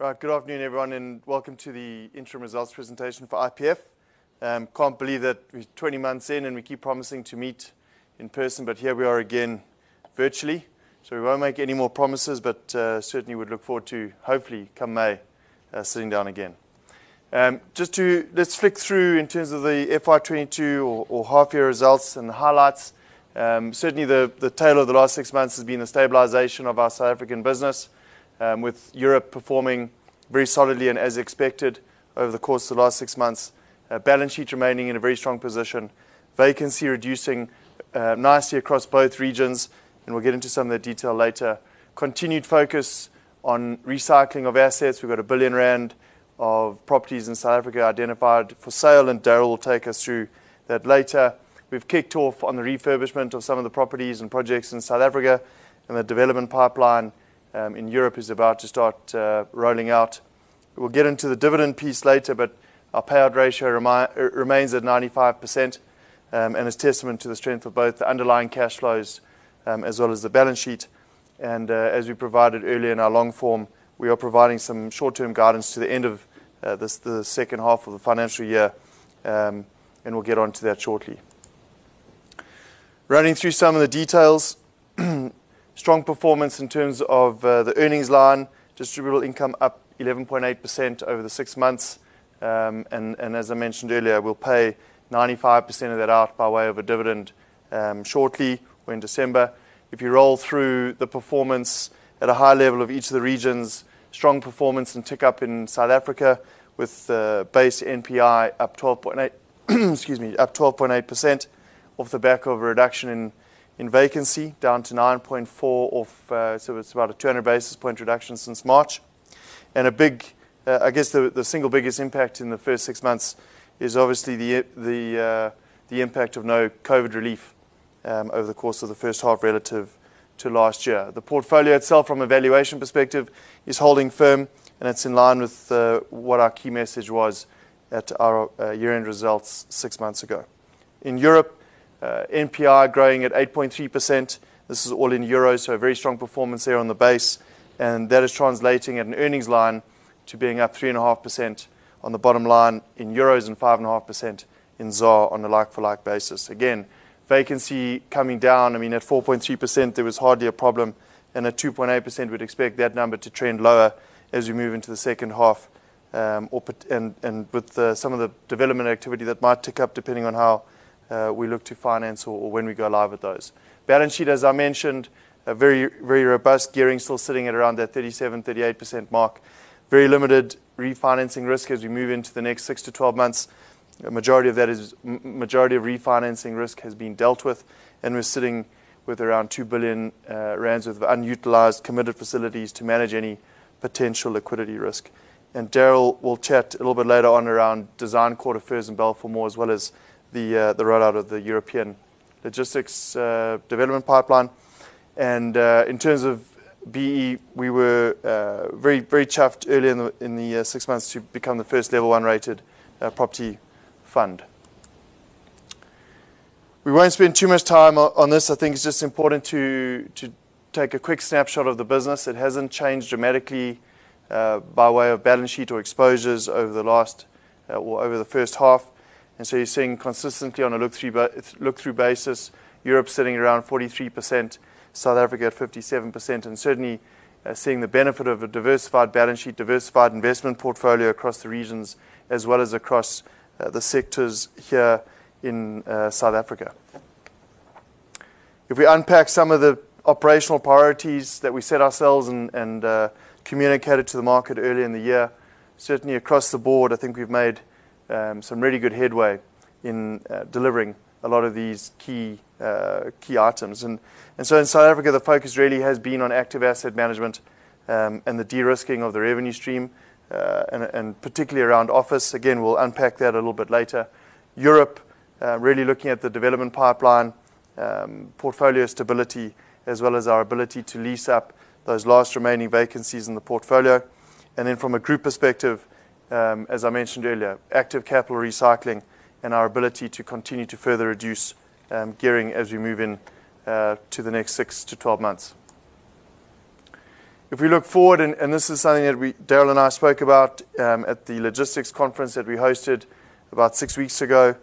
Right, good afternoon everyone and welcome to the interim results presentation for IPF. Can't believe that we're 20 months in and we keep promising to meet in person, but here we are again virtually. So we won't make any more promises, but certainly would look forward to, hopefully, come May, sitting down again. Let's flick through in terms of the FY22 or half-year results and the highlights. Certainly the tale of the last 6 months has been the stabilisation of our South African business. With Europe performing very solidly and as expected over the course of the last 6 months. Balance sheet remaining in a very strong position. Vacancy reducing nicely across both regions, and we'll get into some of the detail later. Continued focus on recycling of assets. We've got R1 billion of properties in South Africa identified for sale, and Darryl will take us through that later. We've kicked off on the refurbishment of some of the properties and projects in South Africa, and the development pipeline in Europe is about to start rolling out. We'll get into the dividend piece later, but our payout ratio remains at 95% and is testament to the strength of both the underlying cash flows as well as the balance sheet. And as we provided earlier in our long form, we are providing some short-term guidance to the end of the second half of the financial year, and we'll get on to that shortly. Running through some of the details. Strong performance in terms of the earnings line, distributable income up 11.8% over the 6 months, and as I mentioned earlier, we'll pay 95% of that out by way of a dividend shortly, or in December. If you roll through the performance at a high level of each of the regions, strong performance and tick up in South Africa with base NPI up 12.8, excuse me, up 12.8% off the back of a reduction in vacancy, down to 9.4 off, so it's about a 200 basis point reduction since March. And a big, I guess the single biggest impact in the first 6 months is obviously the impact of no COVID relief over the course of the first half relative to last year. The portfolio itself, from a valuation perspective, is holding firm, and it's in line with what our key message was at our year-end results 6 months ago. In Europe, NPI growing at 8.3%. This is all in euros, so a very strong performance there on the base, and that is translating at an earnings line to being up 3.5% on the bottom line in euros and 5.5% in ZAR on a like-for-like basis. Again, vacancy coming down. I mean, at 4.3% there was hardly a problem, and at 2.8% we'd expect that number to trend lower as we move into the second half, and with some of the development activity that might tick up depending on how we look to finance or when we go live with those. Balance sheet, as I mentioned, a very, very robust gearing, still sitting at around that 37, 38% mark. Very limited refinancing risk as we move into the next 6 to 12 months. A majority of that is, majority of refinancing risk has been dealt with, and we're sitting with around 2 billion rands worth of unutilized committed facilities to manage any potential liquidity risk. And Darryl will chat a little bit later on around Design Quarter Furs and Balfour Mall, as well as the rollout of the European logistics development pipeline. And in terms of BE, we were very, very chuffed earlier in the 6 months to become the first level one rated property fund. We won't spend too much time on this. I think it's just important to take a quick snapshot of the business. It hasn't changed dramatically by way of balance sheet or exposures over the last or over the first half. And so you're seeing consistently on a look-through basis, Europe sitting around 43%, South Africa at 57%, and certainly seeing the benefit of a diversified balance sheet, diversified investment portfolio across the regions, as well as across the sectors here in South Africa. If we unpack some of the operational priorities that we set ourselves and communicated to the market earlier in the year, certainly across the board, I think we've made some really good headway in delivering a lot of these key items. And so in South Africa, the focus really has been on active asset management and the de-risking of the revenue stream, and particularly around office. Again, we'll unpack that a little bit later. Europe, really looking at the development pipeline, portfolio stability, as well as our ability to lease up those last remaining vacancies in the portfolio. And then from a group perspective, as I mentioned earlier, active capital recycling and our ability to continue to further reduce gearing as we move in to the next 6 to 12 months. If we look forward, and this is something that Darryl and I spoke about at the logistics conference that we hosted about 6 weeks ago,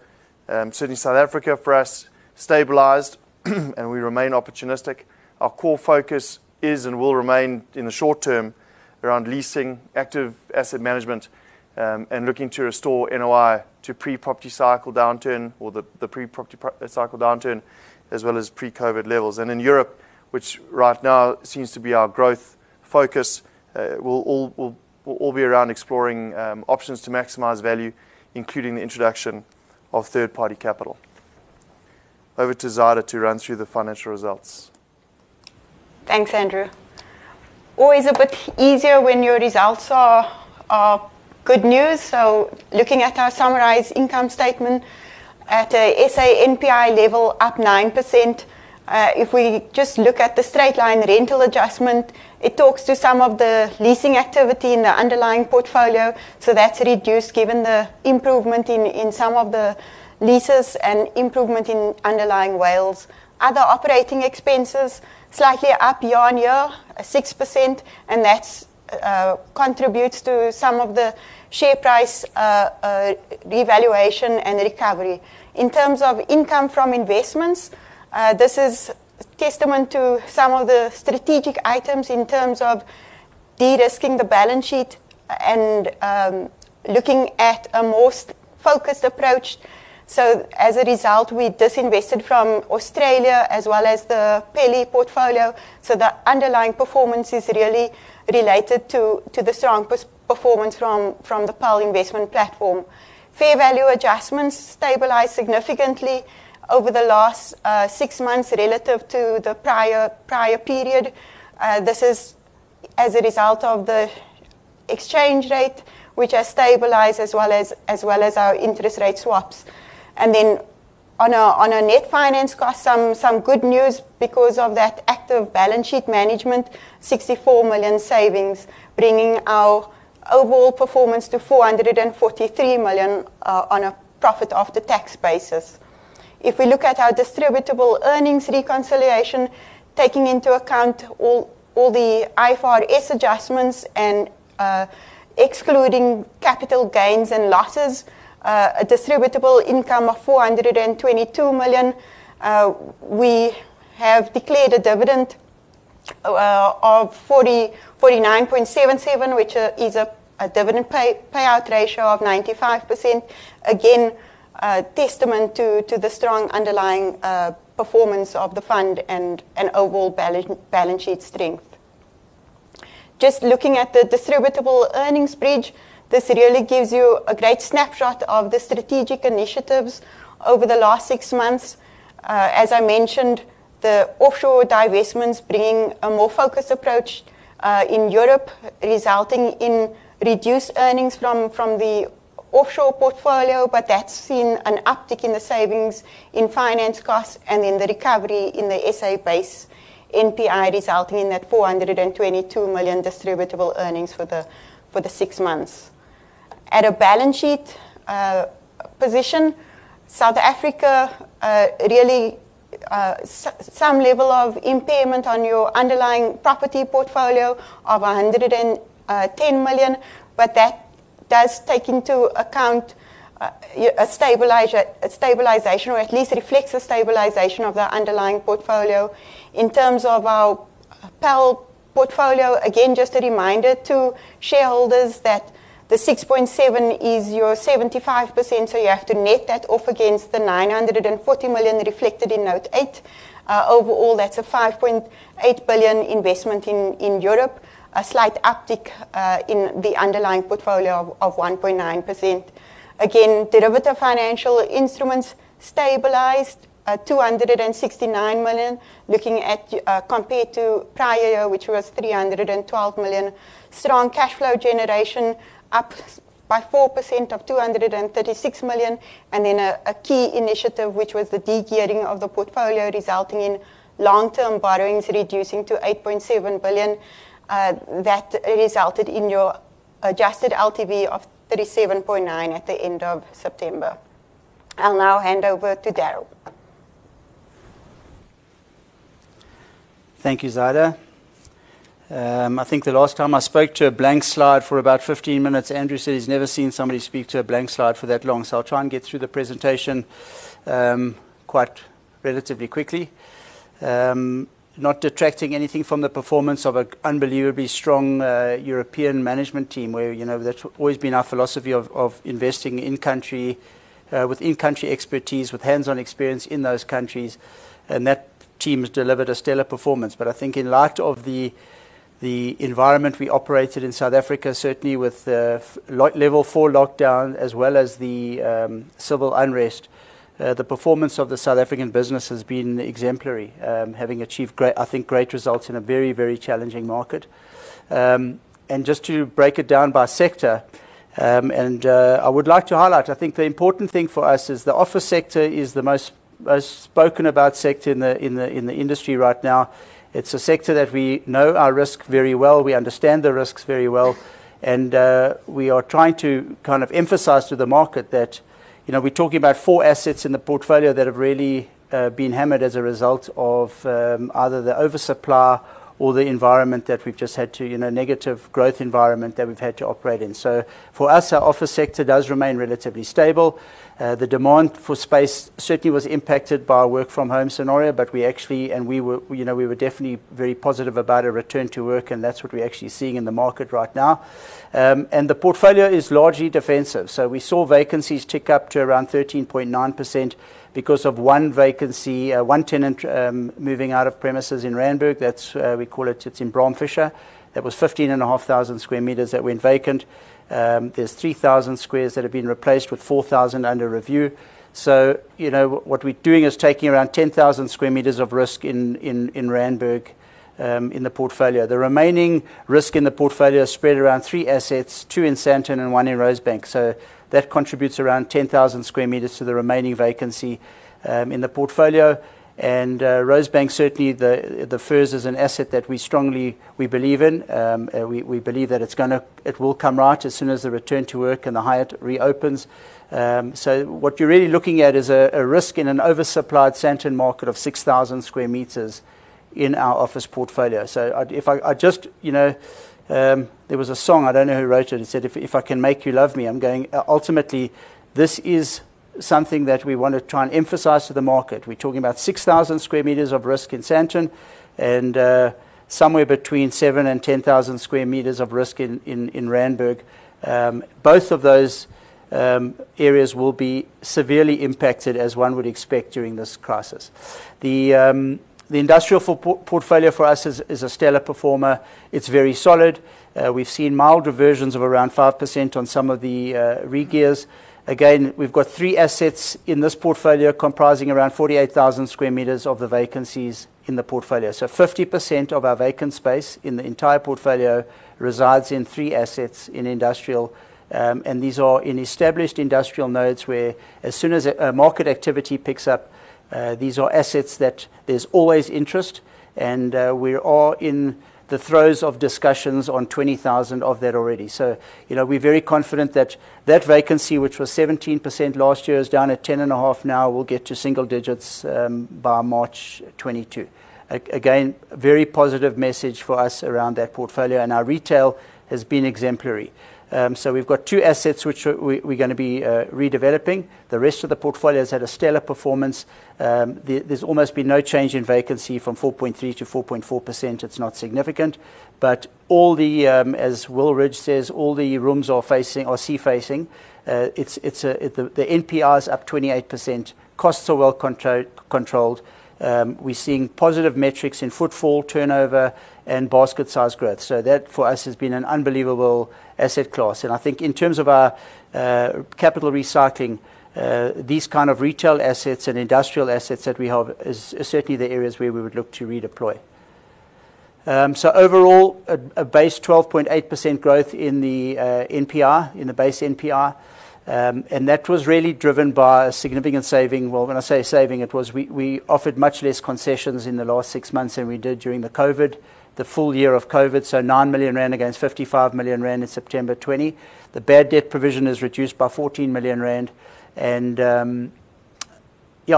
certainly South Africa for us stabilized and we remain opportunistic. Our core focus is and will remain in the short term around leasing, active asset management, and looking to restore NOI to pre-property cycle downturn, or the pre-property cycle downturn, as well as pre-COVID levels. And in Europe, which right now seems to be our growth focus, will all be around exploring options to maximize value, including the introduction of third-party capital. Over to Zyda to run through the financial results. Thanks, Andrew. Always a bit easier when your results are good news. So looking at our summarized income statement, at a SA NPI level up 9%. If we just look at the straight line rental adjustment, it talks to some of the leasing activity in the underlying portfolio. So that's reduced given the improvement in some of the leases and improvement in underlying WALEs. Other operating expenses slightly up year on year, 6%, and that contributes to some of the share price revaluation and recovery. In terms of income from investments, this is testament to some of the strategic items in terms of de-risking the balance sheet and looking at a more focused approach. So as a result, we disinvested from Australia as well as the PELI portfolio. So the underlying performance is really related to the strong performance from the PAL investment platform. Fair value adjustments stabilized significantly over the last 6 months relative to the prior period. This is as a result of the exchange rate, which has stabilized as well as our interest rate swaps. And then on a net finance cost, some good news because of that active balance sheet management, 64 million savings, bringing our overall performance to 443 million on a profit after tax basis. If we look at our distributable earnings reconciliation, taking into account all the IFRS adjustments and excluding capital gains and losses, a distributable income of 422 million. We have declared a dividend of 49.77, which is a dividend payout ratio of 95%. Again, testament to the strong underlying performance of the fund and overall balance sheet strength. Just looking at the distributable earnings bridge, this really gives you a great snapshot of the strategic initiatives over the last 6 months. As I mentioned, the offshore divestments bringing a more focused approach in Europe, resulting in reduced earnings from the offshore portfolio, but that's seen an uptick in the savings in finance costs and in the recovery in the SA base NPI, resulting in that 422 million distributable earnings for the 6 months. At a balance sheet position, South Africa really some level of impairment on your underlying property portfolio of 110 million, but that does take into account a stabilization, or at least reflects a stabilization of the underlying portfolio. In terms of our PAL portfolio, again, just a reminder to shareholders that the 6.7 is your 75%, so you have to net that off against the 940 million reflected in Note 8. Overall, that's a 5.8 billion investment in Europe, a slight uptick in the underlying portfolio of 1.9%. Again, derivative financial instruments stabilized at 269 million, looking at compared to prior year, which was 312 million. Strong cash flow generation up by 4% of 236 million, and then a key initiative, which was the de-gearing of the portfolio, resulting in long-term borrowings reducing to 8.7 billion. That resulted in your adjusted LTV of 37.9 at the end of September. I'll now hand over to Darryl. Thank you, Zyda. I think the last time I spoke to a blank slide for about 15 minutes, Andrew said he's never seen somebody speak to a blank slide for that long. So I'll try and get through the presentation quite relatively quickly. Not detracting anything from the performance of an unbelievably strong European management team, where, you know, that's always been our philosophy of investing in country, with in-country expertise, with hands-on experience in those countries. And that team has delivered a stellar performance. But I think in light of the environment we operated in South Africa, certainly with the level 4 lockdown as well as the civil unrest, the performance of the South African business has been exemplary, having achieved, great results in a very, very challenging market. And just to break it down by sector, I would like to highlight, I think the important thing for us is the office sector is the most spoken about sector in the industry right now. It's a sector that we know our risk very well, we understand the risks very well, and we are trying to kind of emphasize to the market that, you know, we're talking about 4 assets in the portfolio that have really been hammered as a result of either the oversupply or the environment that we've just had to, you know, negative growth environment that we've had to operate in. So for us, our office sector does remain relatively stable. The demand for space certainly was impacted by a work from home scenario, but we actually, and we were, you know, we were definitely very positive about a return to work, and that's what we're actually seeing in the market right now. And the portfolio is largely defensive. So we saw vacancies tick up to around 13.9% because of one vacancy, one tenant moving out of premises in Randburg. That's, we call it, it's in Bramfischer. That was 15,500 square meters that went vacant. There's 3,000 squares that have been replaced with 4,000 under review. So, you know, what we're doing is taking around 10,000 square meters of risk in Randburg in the portfolio. The remaining risk in the portfolio is spread around 3 assets, 2 in Sandton and 1 in Rosebank. So that contributes around 10,000 square meters to the remaining vacancy in the portfolio. And Rosebank, certainly the FERS is an asset that we believe in. We believe that it will come right as soon as the return to work and the Hyatt reopens. So what you're really looking at is a risk in an oversupplied Sandton market of 6,000 square meters in our office portfolio. So if I just, you know, there was a song, I don't know who wrote it. It said, if I can make you love me, I'm going. Ultimately, this is something that we want to try and emphasize to the market. We're talking about 6,000 square meters of risk in Sandton and somewhere between 7,000 and 10,000 square meters of risk in Randburg. Both of those areas will be severely impacted, as one would expect during this crisis. The industrial portfolio for us is a stellar performer. It's very solid. We've seen mild reversions of around 5% on some of the re-gears. Again, we've got 3 assets in this portfolio comprising around 48,000 square meters of the vacancies in the portfolio. So 50% of our vacant space in the entire portfolio resides in 3 assets in industrial, and these are in established industrial nodes where as soon as market activity picks up, these are assets that there's always interest, and we are in the throes of discussions on 20,000 of that already. So, you know, we're very confident that vacancy, which was 17% last year, is down at 10.5% now. We'll get to single digits by March 22. Again, very positive message for us around that portfolio, and our retail has been exemplary. So we've got 2 assets which we're going to be redeveloping. The rest of the portfolio has had a stellar performance. There's almost been no change in vacancy from 4.3% to 4.4%. It's not significant. But all the, as Will Ridge says, all the rooms are sea-facing. The NPI is up 28%. Costs are well controlled. We're seeing positive metrics in footfall, turnover, and basket size growth. So that for us has been an unbelievable asset class. And I think in terms of our capital recycling, these kind of retail assets and industrial assets that we have is certainly the areas where we would look to redeploy. So overall, a base 12.8% growth in the NPI, in the base NPI. And that was really driven by a significant saving. Well, when I say saving, it was we offered much less concessions in the last 6 months than we did during the full year of COVID. So 9 million Rand against 55 million Rand in September 20. The bad debt provision is reduced by 14 million Rand. And,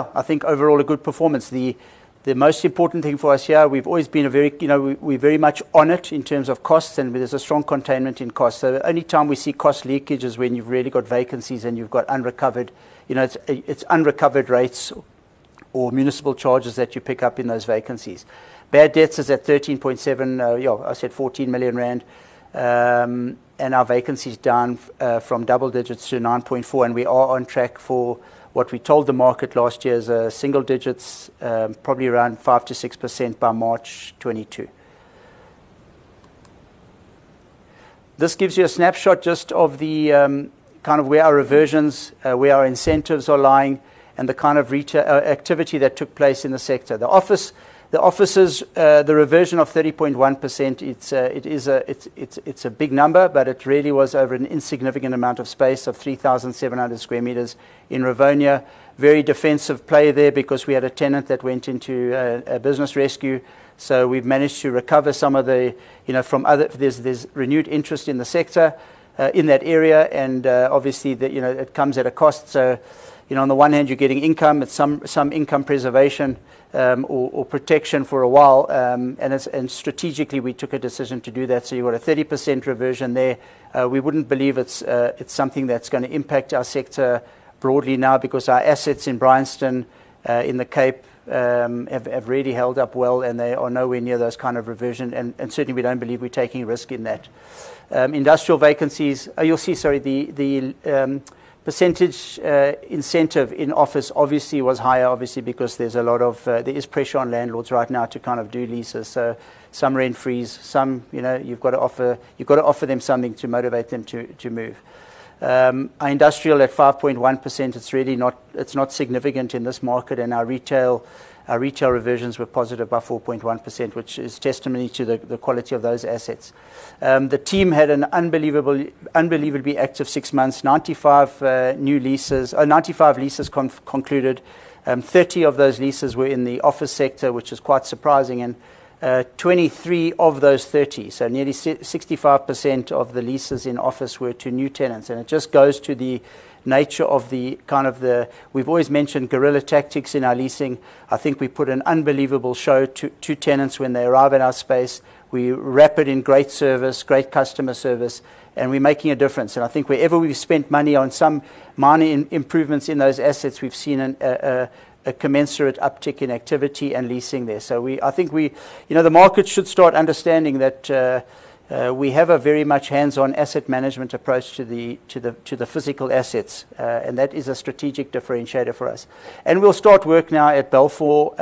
I think overall a good performance. The The most important thing for us here, we've always been a very, we're very much on it in terms of costs, and there's a strong containment in costs. So the only time we see cost leakage is when you've really got vacancies and you've got unrecovered, it's unrecovered rates or municipal charges that you pick up in those vacancies. Bad debts is at 13.7, I said 14 million rand, and our vacancies down from double digits to 9.4, and we are on track for what we told the market last year is single digits, probably around 5 to 6% by March 22. This gives you a snapshot just of the kind of where our reversions, where our incentives are lying, and the kind of retail activity that took place in the sector. The offices, the reversion of 30.1%. It's a big number, but it really was over an insignificant amount of space of 3,700 square meters in Ravonia. Very defensive play there because we had a tenant that went into a business rescue, so we've managed to recover some of the, from other. There's renewed interest in the sector, in that area, and obviously that it comes at a cost. So, on the one hand, you're getting income, it's some income preservation. Or protection for a while, and strategically we took a decision to do that. So you've got a 30% reversion there. We wouldn't believe it's something that's going to impact our sector broadly now, because our assets in Bryanston, in the Cape, have really held up well, and they are nowhere near those kind of reversion, and certainly we don't believe we're taking risk in that. Industrial vacancies, you'll see, sorry, the percentage incentive in office obviously was higher, because there's a lot of there is pressure on landlords right now to kind of do leases. So some rent freeze, some you've got to offer them something to motivate them to move. Our industrial at 5.1%, it's really not significant in this market, and our retail reversions were positive by 4.1%, which is testimony to the quality of those assets. The team had an unbelievably active 6 months. 95 leases concluded. 30 of those leases were in the office sector, which is quite surprising, and 23 of those 30, so nearly 65% of the leases in office were to new tenants, and it just goes to the nature of we've always mentioned guerrilla tactics in our leasing. I think we put an unbelievable show to tenants when they arrive at our space. We wrap it in great service, great customer service, and we're making a difference. And I think wherever we've spent money on some minor improvements in those assets, we've seen a commensurate uptick in activity and leasing there. So I think the market should start understanding that we have a very much hands-on asset management approach to the physical assets, and that is a strategic differentiator for us. And we'll start work now at Balfour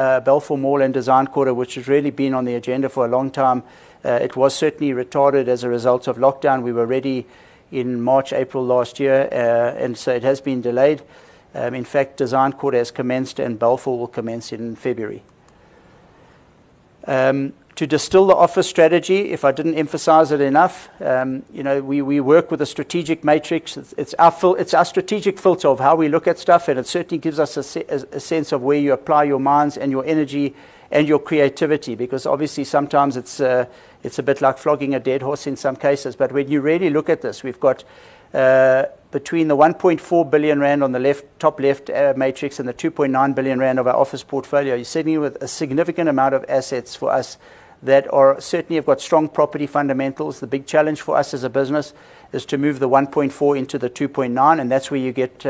Mall and Design Quarter, which has really been on the agenda for a long time. It was certainly retarded as a result of lockdown. We were ready in March, April last year, and so it has been delayed. In fact, Design Quarter has commenced and Balfour will commence in February. To distill the office strategy, if I didn't emphasize it enough, we work with a strategic matrix. It's our strategic filter of how we look at stuff, and it certainly gives us a sense of where you apply your minds and your energy and your creativity, because obviously sometimes it's a bit like flogging a dead horse in some cases. But when you really look at this, we've got between the 1.4 billion rand on the top left matrix and the 2.9 billion rand of our office portfolio, you're sitting with a significant amount of assets for us that are certainly have got strong property fundamentals. The big challenge for us as a business is to move the 1.4 into the 2.9, and that's where you get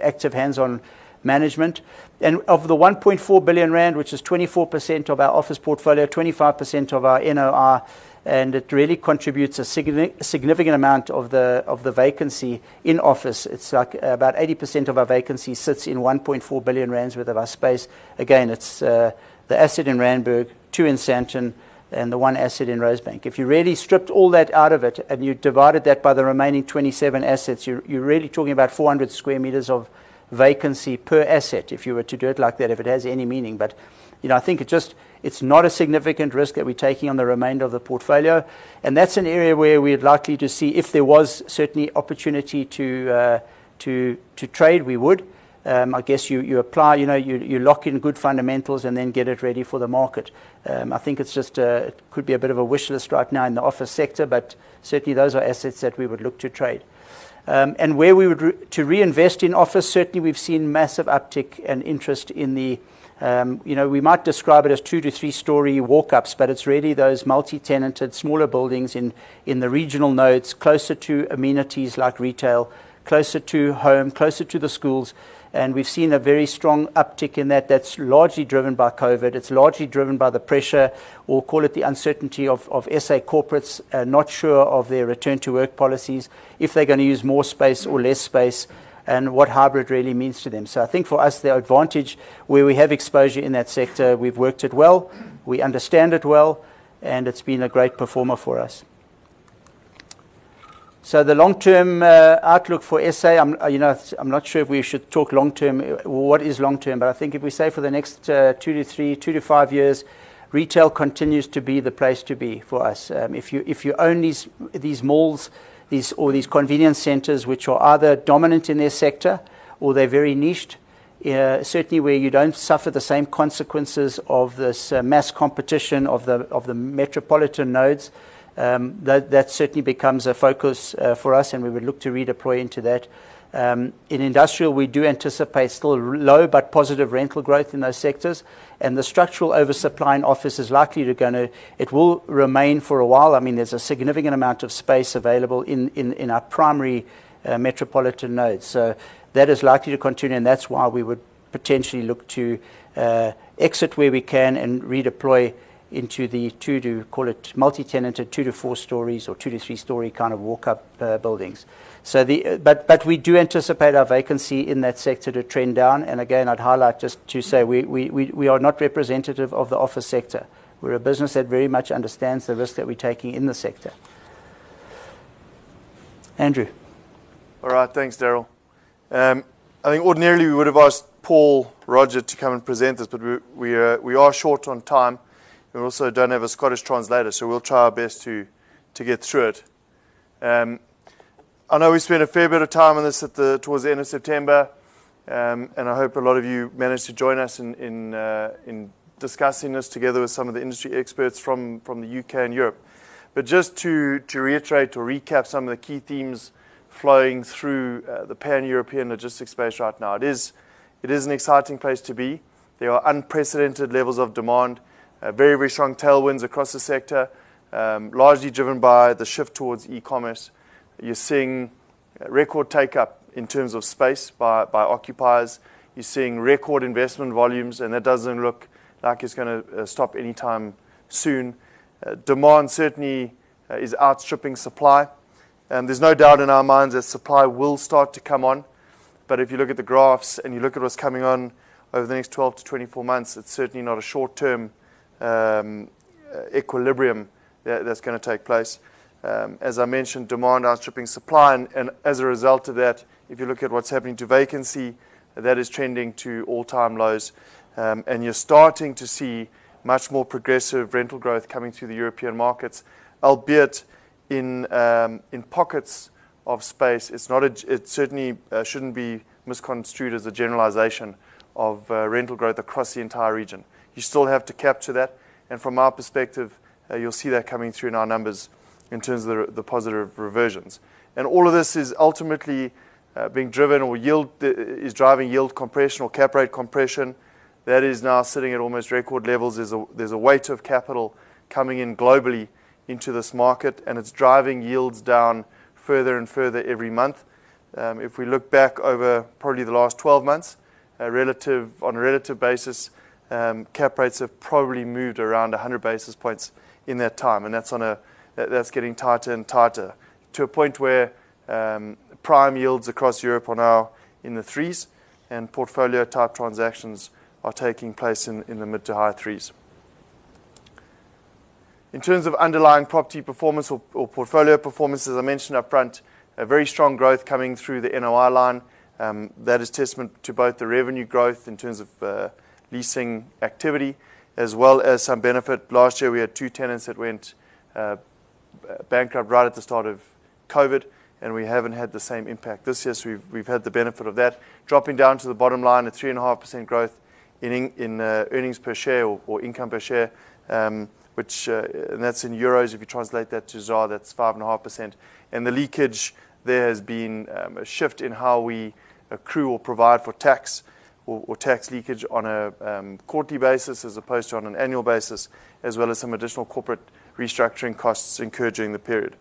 active hands-on management. And of the 1.4 billion rand, which is 24% of our office portfolio, 25% of our NOI, and it really contributes a significant amount of the vacancy in office. It's like about 80% of our vacancy sits in 1.4 billion rands worth of our space. Again, it's the asset in Randburg, 2 in Sandton, and the 1 asset in Rosebank. If you really stripped all that out of it and you divided that by the remaining 27 assets, you're really talking about 400 square meters of vacancy per asset, if you were to do it like that, if it has any meaning. But I think it's not a significant risk that we're taking on the remainder of the portfolio, and that's an area where we'd likely to see, if there was certainly opportunity to trade, we would. I guess you apply, you lock in good fundamentals and then get it ready for the market. I think it's just it could be a bit of a wish list right now in the office sector, but certainly those are assets that we would look to trade. And where we would to reinvest in office, certainly we've seen massive uptick and interest in the You know, we might describe it as 2- to 3-story walk-ups, but it's really those multi-tenanted, smaller buildings in the regional nodes, closer to amenities like retail, closer to home, closer to the schools. And we've seen a very strong uptick in that. That's largely driven by COVID. It's largely driven by the pressure, or call it the uncertainty of SA corporates not sure of their return to work policies, if they're going to use more space or less space, and what hybrid really means to them. So I think for us, the advantage where we have exposure in that sector, we've worked it well, we understand it well, and it's been a great performer for us. So the long-term outlook for SA, I'm not sure if we should talk long-term, what is long-term, but I think if we say for the next 2 to 5 years, retail continues to be the place to be for us. If you own these malls, these convenience centres, which are either dominant in their sector or they're very niched, certainly where you don't suffer the same consequences of this mass competition of the metropolitan nodes, that certainly becomes a focus for us, and we would look to redeploy into that. In industrial, we do anticipate still low but positive rental growth in those sectors, and the structural oversupply in office is likely to it will remain for a while. I mean, there's a significant amount of space available in our primary metropolitan nodes, so that is likely to continue, and that's why we would potentially look to exit where we can and redeploy into the multi-tenanted 2 to 4 stories or 2 to 3 story kind of walk-up buildings. So but we do anticipate our vacancy in that sector to trend down. And again, I'd highlight just to say we are not representative of the office sector. We're a business that very much understands the risk that we're taking in the sector. Andrew. All right, thanks, Darryl. I think ordinarily we would have asked Paul Roger to come and present this, but we are short on time. We also don't have a Scottish translator, so we'll try our best to get through it. I know we spent a fair bit of time on this towards the end of September, and I hope a lot of you managed to join us in discussing this together with some of the industry experts from the UK and Europe. But just to reiterate or recap some of the key themes flowing through the pan-European logistics space right now, it is an exciting place to be. There are unprecedented levels of demand. Very, very strong tailwinds across the sector, largely driven by the shift towards e-commerce. You're seeing record take-up in terms of space by occupiers. You're seeing record investment volumes, and that doesn't look like it's going to stop anytime soon. Demand certainly is outstripping supply. There's no doubt in our minds that supply will start to come on, but if you look at the graphs and you look at what's coming on over the next 12 to 24 months, it's certainly not a short-term equilibrium that's going to take place. As I mentioned, demand outstripping supply, and as a result of that, if you look at what's happening to vacancy, that is trending to all-time lows, and you're starting to see much more progressive rental growth coming through the European markets, albeit in pockets of space. It certainly shouldn't be misconstrued as a generalization of rental growth across the entire region. You still have to capture that, and from our perspective, you'll see that coming through in our numbers in terms of the positive reversions. And all of this is ultimately being driven, or is driving yield compression or cap rate compression. That is now sitting at almost record levels. There's a weight of capital coming in globally into this market, and it's driving yields down further and further every month. If we look back over probably the last 12 months, on a relative basis, cap rates have probably moved around 100 basis points in that time, and that's getting tighter and tighter to a point where prime yields across Europe are now in the 3s, and portfolio type transactions are taking place in the mid to high 3s. In terms of underlying property performance or portfolio performance, as I mentioned up front, a very strong growth coming through the NOI line. That is testament to both the revenue growth in terms of leasing activity, as well as some benefit. Last year we had 2 tenants that went bankrupt right at the start of COVID, and we haven't had the same impact this year, so we've had the benefit of that. Dropping down to the bottom line at 3.5% growth in earnings per share or income per share, and that's in euros. If you translate that to ZAR, that's 5.5%. And the leakage, there has been a shift in how we accrue or provide for tax, or tax leakage on a quarterly basis as opposed to on an annual basis, as well as some additional corporate restructuring costs incurred during the period.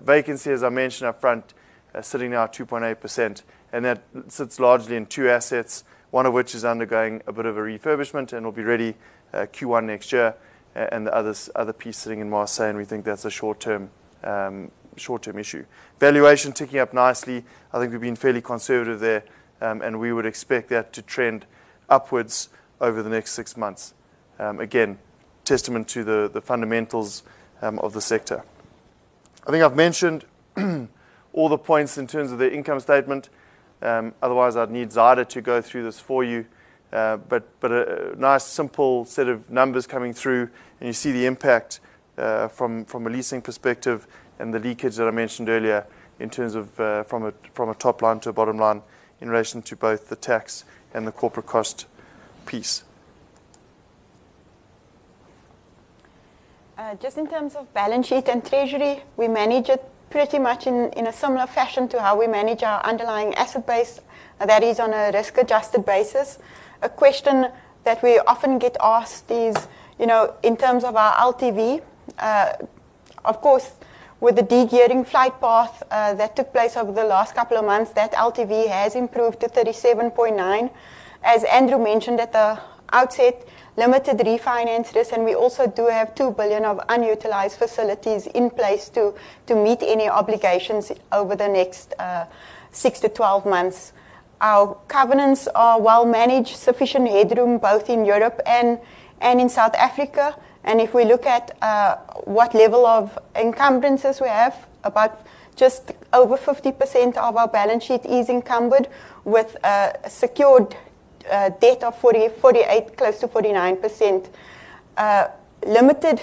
Vacancy, as I mentioned up front, sitting now at 2.8%, and that sits largely in two assets, one of which is undergoing a bit of a refurbishment and will be ready Q1 next year, and the other piece sitting in Marseille, and we think that's a short-term issue. Valuation ticking up nicely. I think we've been fairly conservative there, and we would expect that to trend upwards over the next 6 months. Again, testament to the fundamentals of the sector. I think I've mentioned all the points in terms of the income statement. Otherwise, I'd need Zyda to go through this for you. But a nice, simple set of numbers coming through, and you see the impact from a leasing perspective and the leakage that I mentioned earlier in terms of from a top line to a bottom line in relation to both the tax and the corporate cost piece. Just in terms of balance sheet and treasury, we manage it pretty much in a similar fashion to how we manage our underlying asset base, that is on a risk-adjusted basis. A question that we often get asked is, in terms of our LTV, of course, with the de-gearing flight path that took place over the last couple of months, that LTV has improved to 37.9. As Andrew mentioned at the outset, limited refinance risk, and we also do have 2 billion of unutilized facilities in place to meet any obligations over the next 6 to 12 months. Our covenants are well managed, sufficient headroom both in Europe and in South Africa. And if we look at what level of encumbrances we have, about just over 50% of our balance sheet is encumbered with secured debt of 48, close to 49%. Limited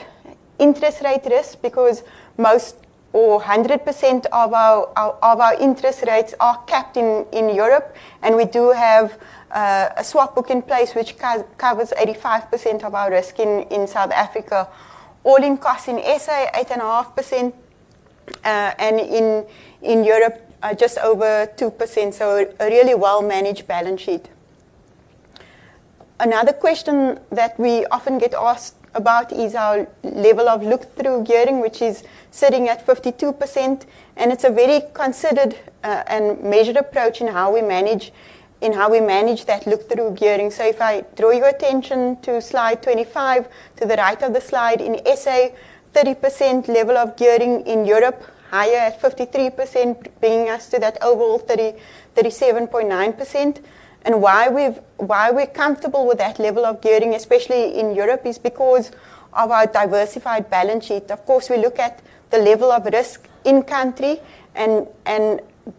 interest rate risk, because most or 100% of our interest rates are capped in Europe, and we do have a swap book in place which covers 85% of our risk in South Africa. All-in costs in SA, 8.5%, and in Europe, just over 2%, so a really well-managed balance sheet. Another question that we often get asked about is our level of look-through gearing, which is sitting at 52%, and it's a very considered and measured approach in how we manage that look-through gearing. So if I draw your attention to slide 25, to the right of the slide, in SA, 30% level of gearing, in Europe, higher at 53%, bringing us to that overall 37.9%. And why we're comfortable with that level of gearing, especially in Europe, is because of our diversified balance sheet. Of course, we look at the level of risk in country, and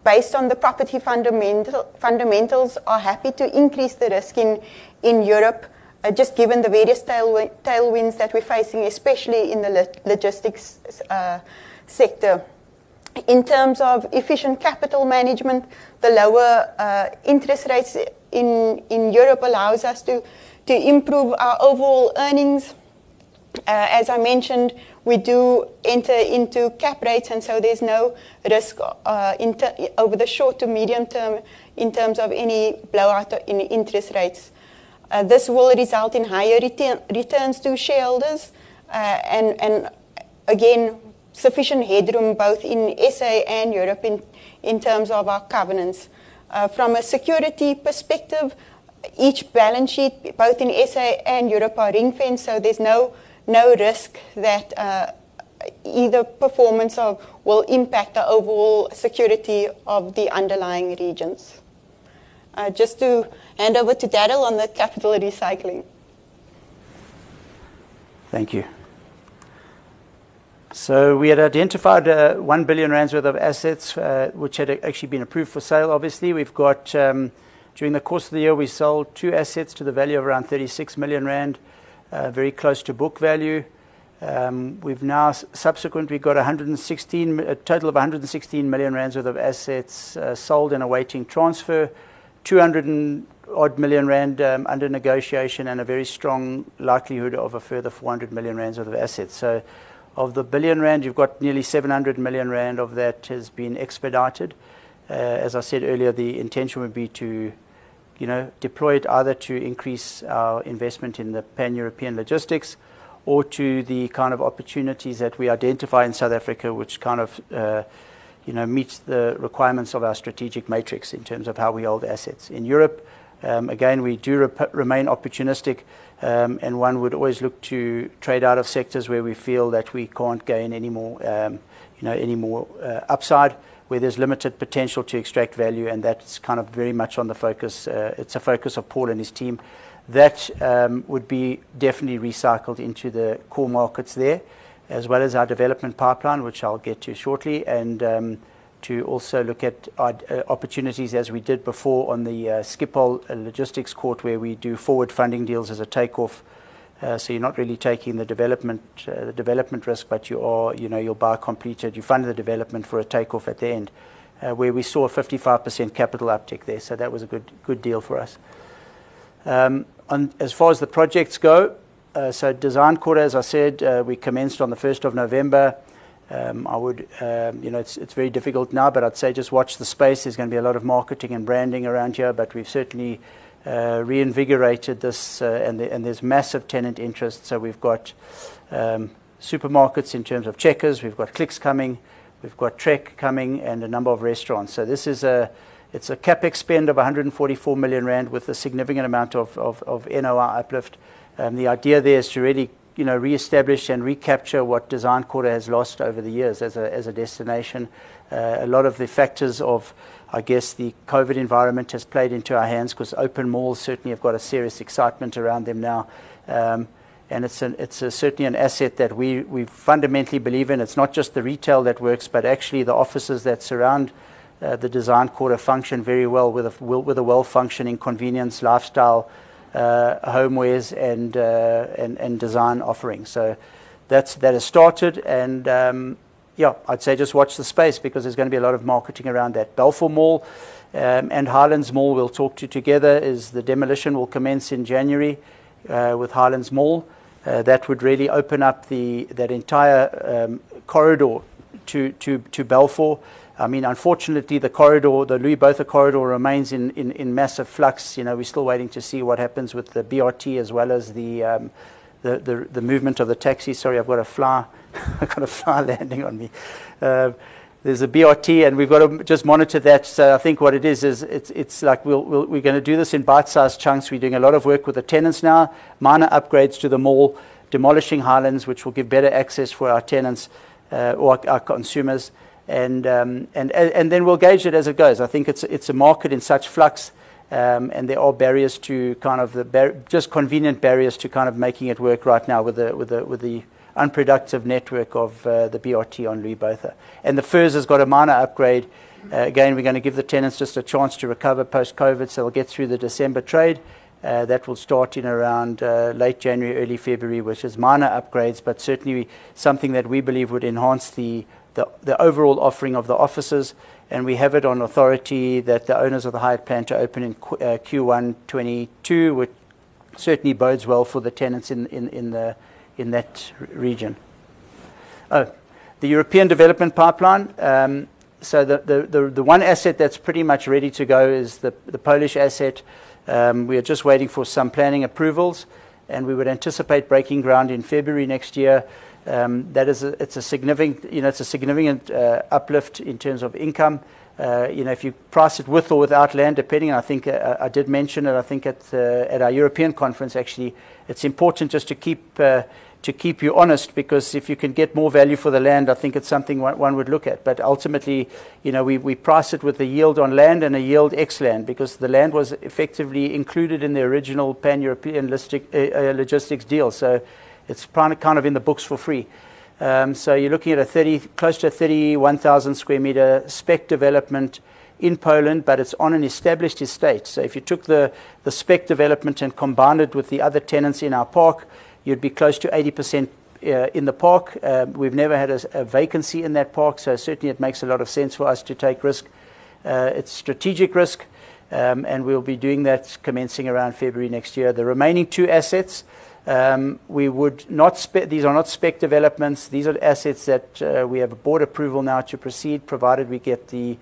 based on the property fundamentals, are happy to increase the risk in Europe, just given the various tailwinds that we're facing, especially in the logistics sector. In terms of efficient capital management, the lower interest rates in Europe allows us to improve our overall earnings. As I mentioned, we do enter into cap rates, and so there's no risk over the short to medium term in terms of any blowout in interest rates. This will result in higher returns to shareholders, and again, sufficient headroom both in SA and Europe in terms of our covenants. From a security perspective, each balance sheet, both in SA and Europe, are ring-fenced, so there's no risk that either performance will impact the overall security of the underlying regions. Just to hand over to Darryl on the capital recycling. Thank you. So we had identified 1 billion rands worth of assets, which had actually been approved for sale, obviously. We've got, during the course of the year, we sold 2 assets to the value of around 36 million rand, very close to book value. We've now subsequently got a total of 116 million rands worth of assets sold and awaiting transfer, 200 and odd million rand under negotiation, and a very strong likelihood of a further 400 million rands worth of assets. So of the billion rand, you've got nearly 700 million rand of that has been expedited. As I said earlier, the intention would be to you know, deployed either to increase our investment in the pan-European logistics or to the kind of opportunities that we identify in South Africa, which kind of, you know, meets the requirements of our strategic matrix in terms of how we hold assets. In Europe, again, we do remain opportunistic, and one would always look to trade out of sectors where we feel that we can't gain any more, upside, where there's limited potential to extract value, and that's kind of very much on the focus. It's a focus of Paul and his team. That would be definitely recycled into the core markets there, as well as our development pipeline, which I'll get to shortly, and to also look at opportunities as we did before on the Schiphol Logistics Court, where we do forward funding deals as a takeoff. So you're not really taking the development risk, but you are, you know, you'll buy completed, you fund the development for a takeoff at the end, where we saw a 55% capital uptick there. So that was a good deal for us. As far as the projects go, so Design Quarter, as I said, we commenced on the 1st of November. I would, you know, it's very difficult now, but I'd say just watch the space. There's going to be a lot of marketing and branding around here, but we've certainly reinvigorated this, and there's massive tenant interest. So we've got supermarkets in terms of Checkers, we've got Clicks coming, we've got Trek coming, and a number of restaurants. So this is it's a capex spend of 144 million rand with a significant amount of NOI uplift. The idea there is to really, you know, reestablish and recapture what Design Quarter has lost over the years as a destination. A lot of the factors of, I guess, the COVID environment has played into our hands, because open malls certainly have got a serious excitement around them now. And it's certainly an asset that we fundamentally believe in. It's not just the retail that works, but actually the offices that surround the Design Quarter function very well with a well-functioning convenience, lifestyle, homewares and design offering. So that has started, and yeah, I'd say just watch the space, because there's going to be a lot of marketing around that. Balfour Mall and Highlands Mall we'll talk to together. Is the demolition will commence in January with Highlands Mall. That would really open up that entire corridor to Balfour. I mean, unfortunately, the corridor, the Louis Botha corridor, remains in massive flux. You know, we're still waiting to see what happens with the BRT, as well as the movement of the taxi. Sorry, I've got a fly, I've got a fly landing on me. There's a BRT, and we've got to just monitor that. So I think what it is it's like we're going to do this in bite-sized chunks. We're doing a lot of work with the tenants now, minor upgrades to the mall, demolishing Highlands, which will give better access for our tenants or our consumers. And then we'll gauge it as it goes. I think it's a market in such flux, and there are barriers to kind of just convenient barriers to kind of making it work right now with the unproductive network of the BRT on Louis Botha. And the FERS has got a minor upgrade. Again, we're going to give the tenants just a chance to recover post-COVID, so they'll get through the December trade. That will start in around late January, early February, which is minor upgrades, but certainly something that we believe would enhance the overall offering of the offices, and we have it on authority that the owners of the Hyatt plan to open in Q1 22, which certainly bodes well for the tenants in that region. Oh, the European development pipeline. So the one asset that's pretty much ready to go is the Polish asset. We are just waiting for some planning approvals, and we would anticipate breaking ground in February next year. That is, it's a significant uplift in terms of income. You know, if you price it with or without land, depending. And I think I did mention it. I think at our European conference, actually, it's important just to keep you honest, because if you can get more value for the land, I think it's something one would look at. But ultimately, you know, we price it with a yield on land and a yield ex land, because the land was effectively included in the original pan-European logistics deal. So it's kind of in the books for free. So you're looking at close to 31,000 square meter spec development in Poland, but it's on an established estate. So if you took the spec development and combined it with the other tenants in our park, you'd be close to 80% in the park. We've never had a vacancy in that park, so certainly it makes a lot of sense for us to take risk. It's strategic risk, and we'll be doing that commencing around February next year. The remaining two assets, we would not these are not spec developments. These are assets that we have a board approval now to proceed, provided we get the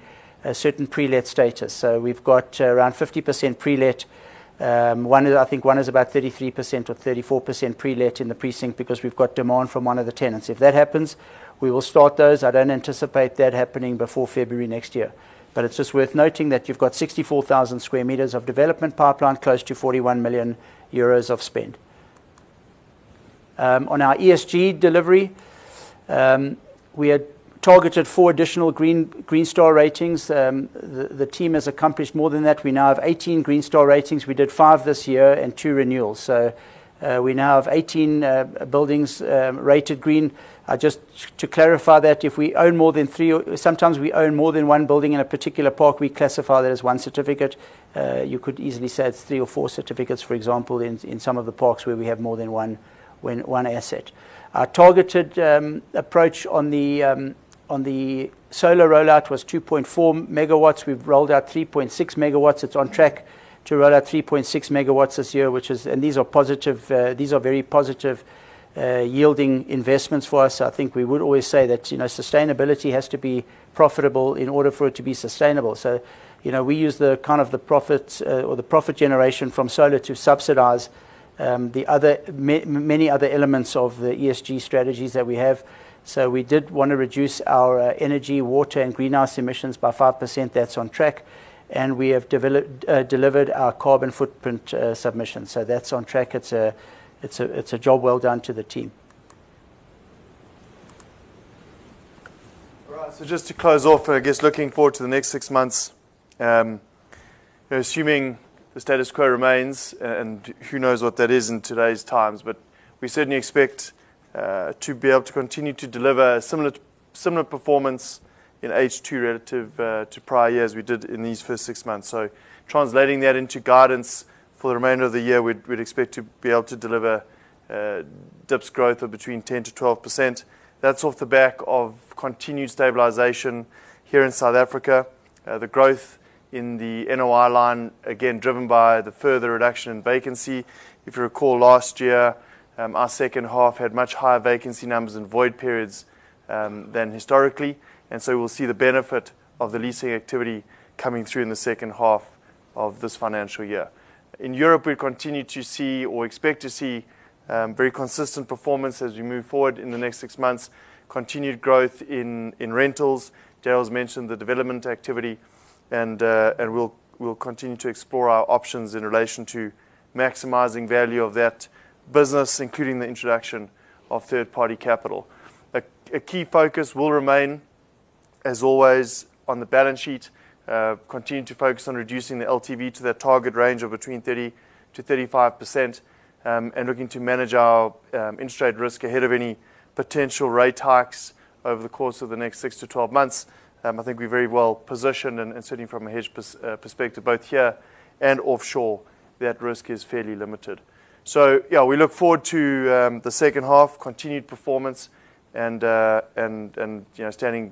a certain pre-let status. So we've got around 50% pre-let. I think one is about 33% or 34% pre-let in the precinct because we've got demand from one of the tenants. If that happens, we will start those. I don't anticipate that happening before February next year. But it's just worth noting that you've got 64,000 square meters of development pipeline, close to 41 million euros of spend. On our ESG delivery, we had targeted 4 additional green star ratings. The team has accomplished more than that. We now have 18 green star ratings. We did 5 this year and 2 renewals. So we now have 18 buildings rated green. Just to clarify that, if we own more than 3, or sometimes we own more than 1 building in a particular park, we classify that as 1 certificate. You could easily say it's 3 or 4 certificates, for example, in some of the parks where we have more than one asset. Our targeted approach on the solar rollout was 2.4 megawatts. We've rolled out 3.6 megawatts. It's on track to roll out 3.6 megawatts this year, which is, and these are positive, these are very positive yielding investments for us. I think we would always say that, you know, sustainability has to be profitable in order for it to be sustainable. So, you know, we use the kind of the profit or the profit generation from solar to subsidize the other many other elements of the ESG strategies that we have. So we did want to reduce our energy, water, and greenhouse emissions by 5%. That's on track. And we have delivered our carbon footprint submission. So that's on track. It's a job well done to the team. All right, so just to close off, I guess looking forward to the next 6 months, assuming the status quo remains, and who knows what that is in today's times, but we certainly expect to be able to continue to deliver a similar performance in H2 relative to prior years we did in these first 6 months. So translating that into guidance for the remainder of the year, we'd expect to be able to deliver DIPS growth of between 10 to 12%. That's off the back of continued stabilization here in South Africa. The growth in the NOI line, again, driven by the further reduction in vacancy. If you recall last year, our second half had much higher vacancy numbers and void periods than historically. And so we'll see the benefit of the leasing activity coming through in the second half of this financial year. In Europe, we continue to see or expect to see very consistent performance as we move forward in the next 6 months, continued growth in rentals. Darryl's mentioned the development activity, and we'll continue to explore our options in relation to maximizing value of that business, including the introduction of third-party capital. A key focus will remain, as always, on the balance sheet, continue to focus on reducing the LTV to that target range of between 30 to 35%, and looking to manage our interest rate risk ahead of any potential rate hikes over the course of the next 6 to 12 months. I think we're very well positioned, and certainly from a hedge perspective, both here and offshore, that risk is fairly limited. So, yeah, we look forward to the second half, continued performance, and you know, standing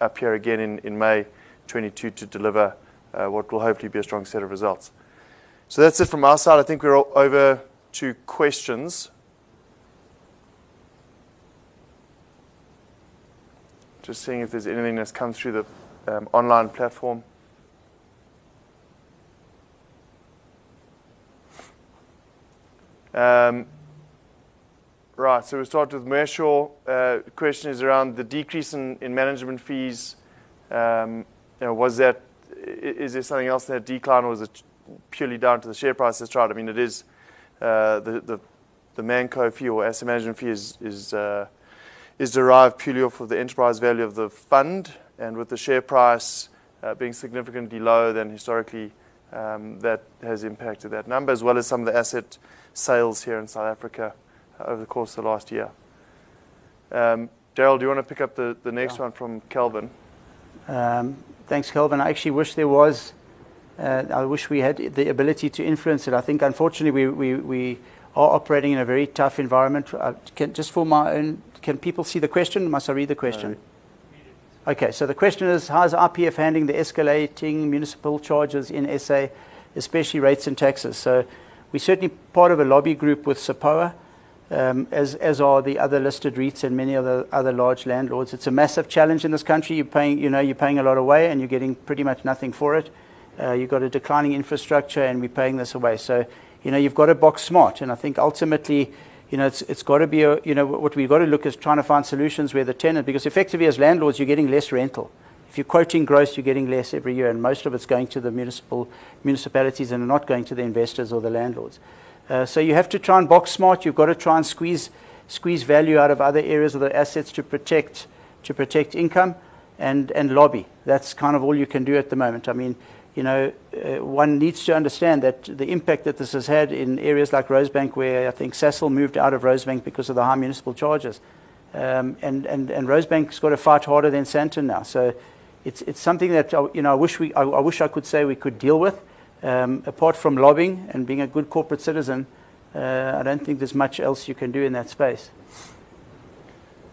up here again in May 22 to deliver what will hopefully be a strong set of results. So that's it from our side. I think we're over to questions. Just seeing if there's anything that's come through the online platform. Right, so we start with Mershaw. The question is around the decrease in management fees. You know, is there something else in that decline, or is it purely down to the share price? That's right. I mean, it is the Manco fee or asset management fee is derived purely off of the enterprise value of the fund, and with the share price being significantly lower than historically, that has impacted that number, as well as some of the asset sales here in South Africa over the course of the last year. Darryl, do you want to pick up the next one from Kelvin? Thanks, Kelvin. I actually wish there was. I wish we had the ability to influence it. I think, unfortunately, we are operating in a very tough environment. Can people see the question? Must I read the question? No. Okay, so the question is, how is IPF handling the escalating municipal charges in SA, especially rates and taxes? So we're certainly part of a lobby group with SAPOA. as are the other listed REITs and many other large landlords. It's a massive challenge in this country. You're paying a lot away, and you're getting pretty much nothing for it. You've got a declining infrastructure, and we're paying this away. So, you've got to box smart, and I think ultimately, it's got to be what we've got to look is trying to find solutions where the tenant, because effectively as landlords, you're getting less rental. If you're quoting gross, you're getting less every year, and most of it's going to the municipalities and not going to the investors or the landlords. So you have to try and box smart. You've got to try and squeeze value out of other areas of the assets to protect income, and lobby. That's kind of all you can do at the moment. I mean, one needs to understand that the impact that this has had in areas like Rosebank, where I think Sasol moved out of Rosebank because of the high municipal charges, and Rosebank's got to fight harder than Sandton now. So it's something that I wish I could say we could deal with. Apart from lobbying and being a good corporate citizen, I don't think there's much else you can do in that space.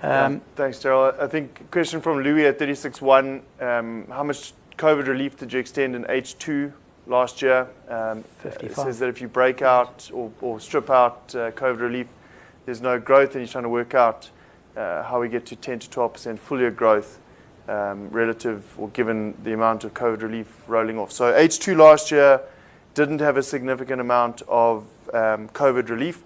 Thanks, Darryl. I think question from Louis at 36.1. How much COVID relief did you extend in H2 last year? 55. It says that if you break out or strip out COVID relief, there's no growth, and he's trying to work out how we get to 10 to 12% full year growth. Relative or given the amount of COVID relief rolling off. So H2 last year didn't have a significant amount of COVID relief.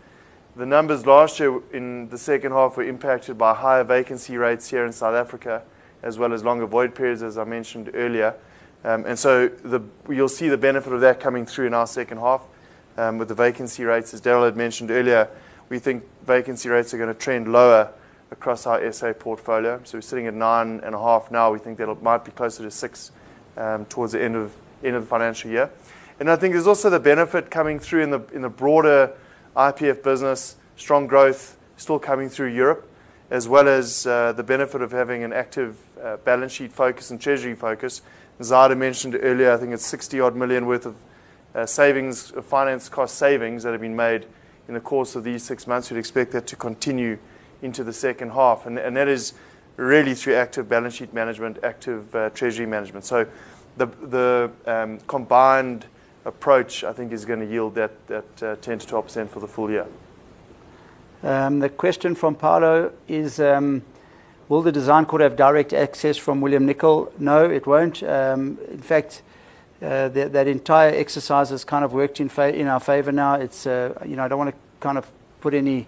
The numbers last year in the second half were impacted by higher vacancy rates here in South Africa, as well as longer void periods, as I mentioned earlier. And so you'll see the benefit of that coming through in our second half with the vacancy rates. As Darryl had mentioned earlier, we think vacancy rates are going to trend lower across our SA portfolio. So we're sitting at 9.5 now. We think that might be closer to 6 towards the end of the financial year. And I think there's also the benefit coming through in the broader IPF business, strong growth still coming through Europe, as well as the benefit of having an active balance sheet focus and treasury focus. As Zyda mentioned earlier, I think it's 60-odd million worth of savings, finance cost savings that have been made in the course of these 6 months. We'd expect that to continue into the second half, and that is really through active balance sheet management, active treasury management. So the combined approach, I think, is going to yield that 10 to 12% for the full year. The question from Paolo is, will the Design Quarter have direct access from William Nicol? No, it won't. In fact, that entire exercise has kind of worked in our favour now. It's I don't want to kind of put any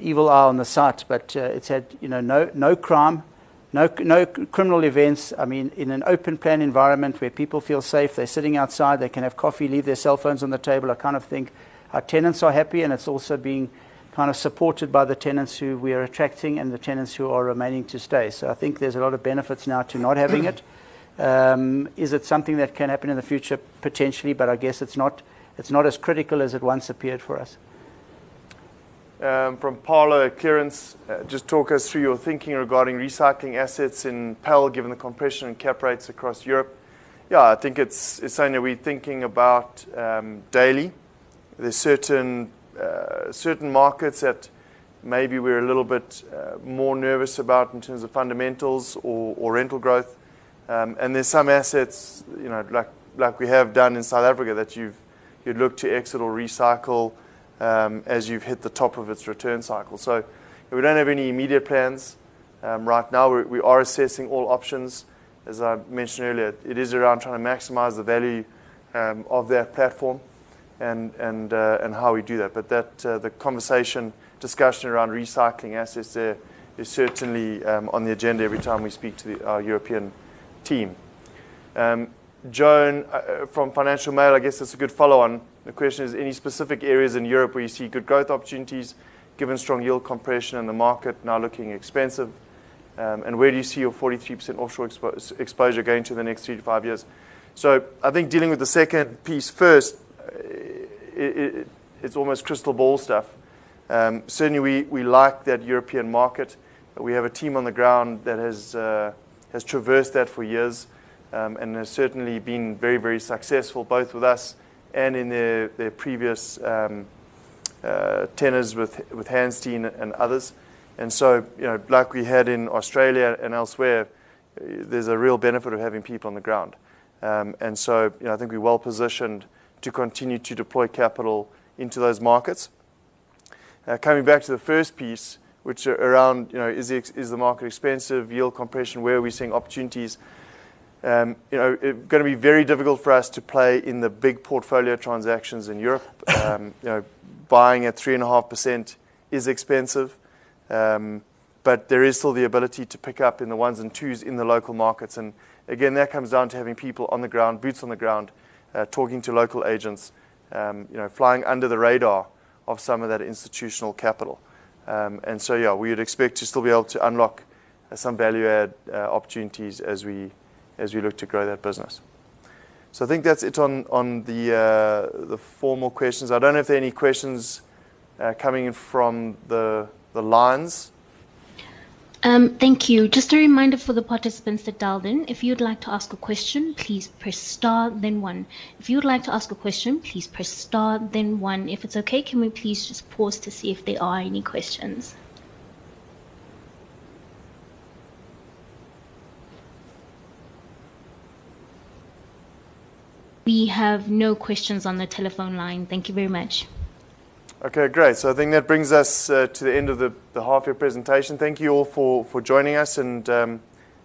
evil eye on the site, but it's had no crime, no criminal events. I mean, in an open plan environment where people feel safe, they're sitting outside, they can have coffee, leave their cell phones on the table. I kind of think our tenants are happy, and it's also being kind of supported by the tenants who we are attracting and the tenants who are remaining to stay. So I think there's a lot of benefits now to not having it. Is it something that can happen in the future? Potentially, but I guess it's not as critical as it once appeared for us. From Paolo, Clearance, just talk us through your thinking regarding recycling assets in PAL given the compression and cap rates across Europe. Yeah, I think it's something that we're thinking about daily. There's certain markets that maybe we're a little bit more nervous about in terms of fundamentals or rental growth, and there's some assets like we have done in South Africa that you'd look to exit or recycle. As you've hit the top of its return cycle. So we don't have any immediate plans right now. We are assessing all options. As I mentioned earlier, it is around trying to maximize the value of that platform and how we do that. But the discussion around recycling assets there is certainly on the agenda every time we speak to our European team. Joan from Financial Mail, I guess that's a good follow-on. The question is, any specific areas in Europe where you see good growth opportunities, given strong yield compression and the market now looking expensive? And where do you see your 43% offshore exposure going to the next 3 to 5 years? So I think dealing with the second piece first, it's almost crystal ball stuff. Certainly we like that European market. We have a team on the ground that has traversed that for years. And has certainly been very, very successful, both with us and in their previous tenors with Hanstein and others. And so, like we had in Australia and elsewhere, there's a real benefit of having people on the ground. And so, I think we're well positioned to continue to deploy capital into those markets. Coming back to the first piece, which are around, is the market expensive, yield compression, where are we seeing opportunities? It's going to be very difficult for us to play in the big portfolio transactions in Europe. Buying at 3.5% is expensive, but there is still the ability to pick up in the ones and twos in the local markets. And again, that comes down to having people on the ground, boots on the ground, talking to local agents, flying under the radar of some of that institutional capital. And so, yeah, we would expect to still be able to unlock some value-add opportunities as we look to grow that business. So I think that's it on the formal questions. I don't know if there are any questions coming in from the lines. Thank you. Just a reminder for the participants that dialed in, if you'd like to ask a question, please press star, then one. If you'd like to ask a question, please press star, then one. If it's okay, can we please just pause to see if there are any questions? We have no questions on the telephone line. Thank you very much. Okay, great. So I think that brings us to the end of the half-year presentation. Thank you all for joining us, and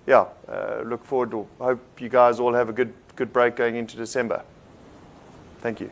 look forward to. Hope you guys all have a good break going into December. Thank you.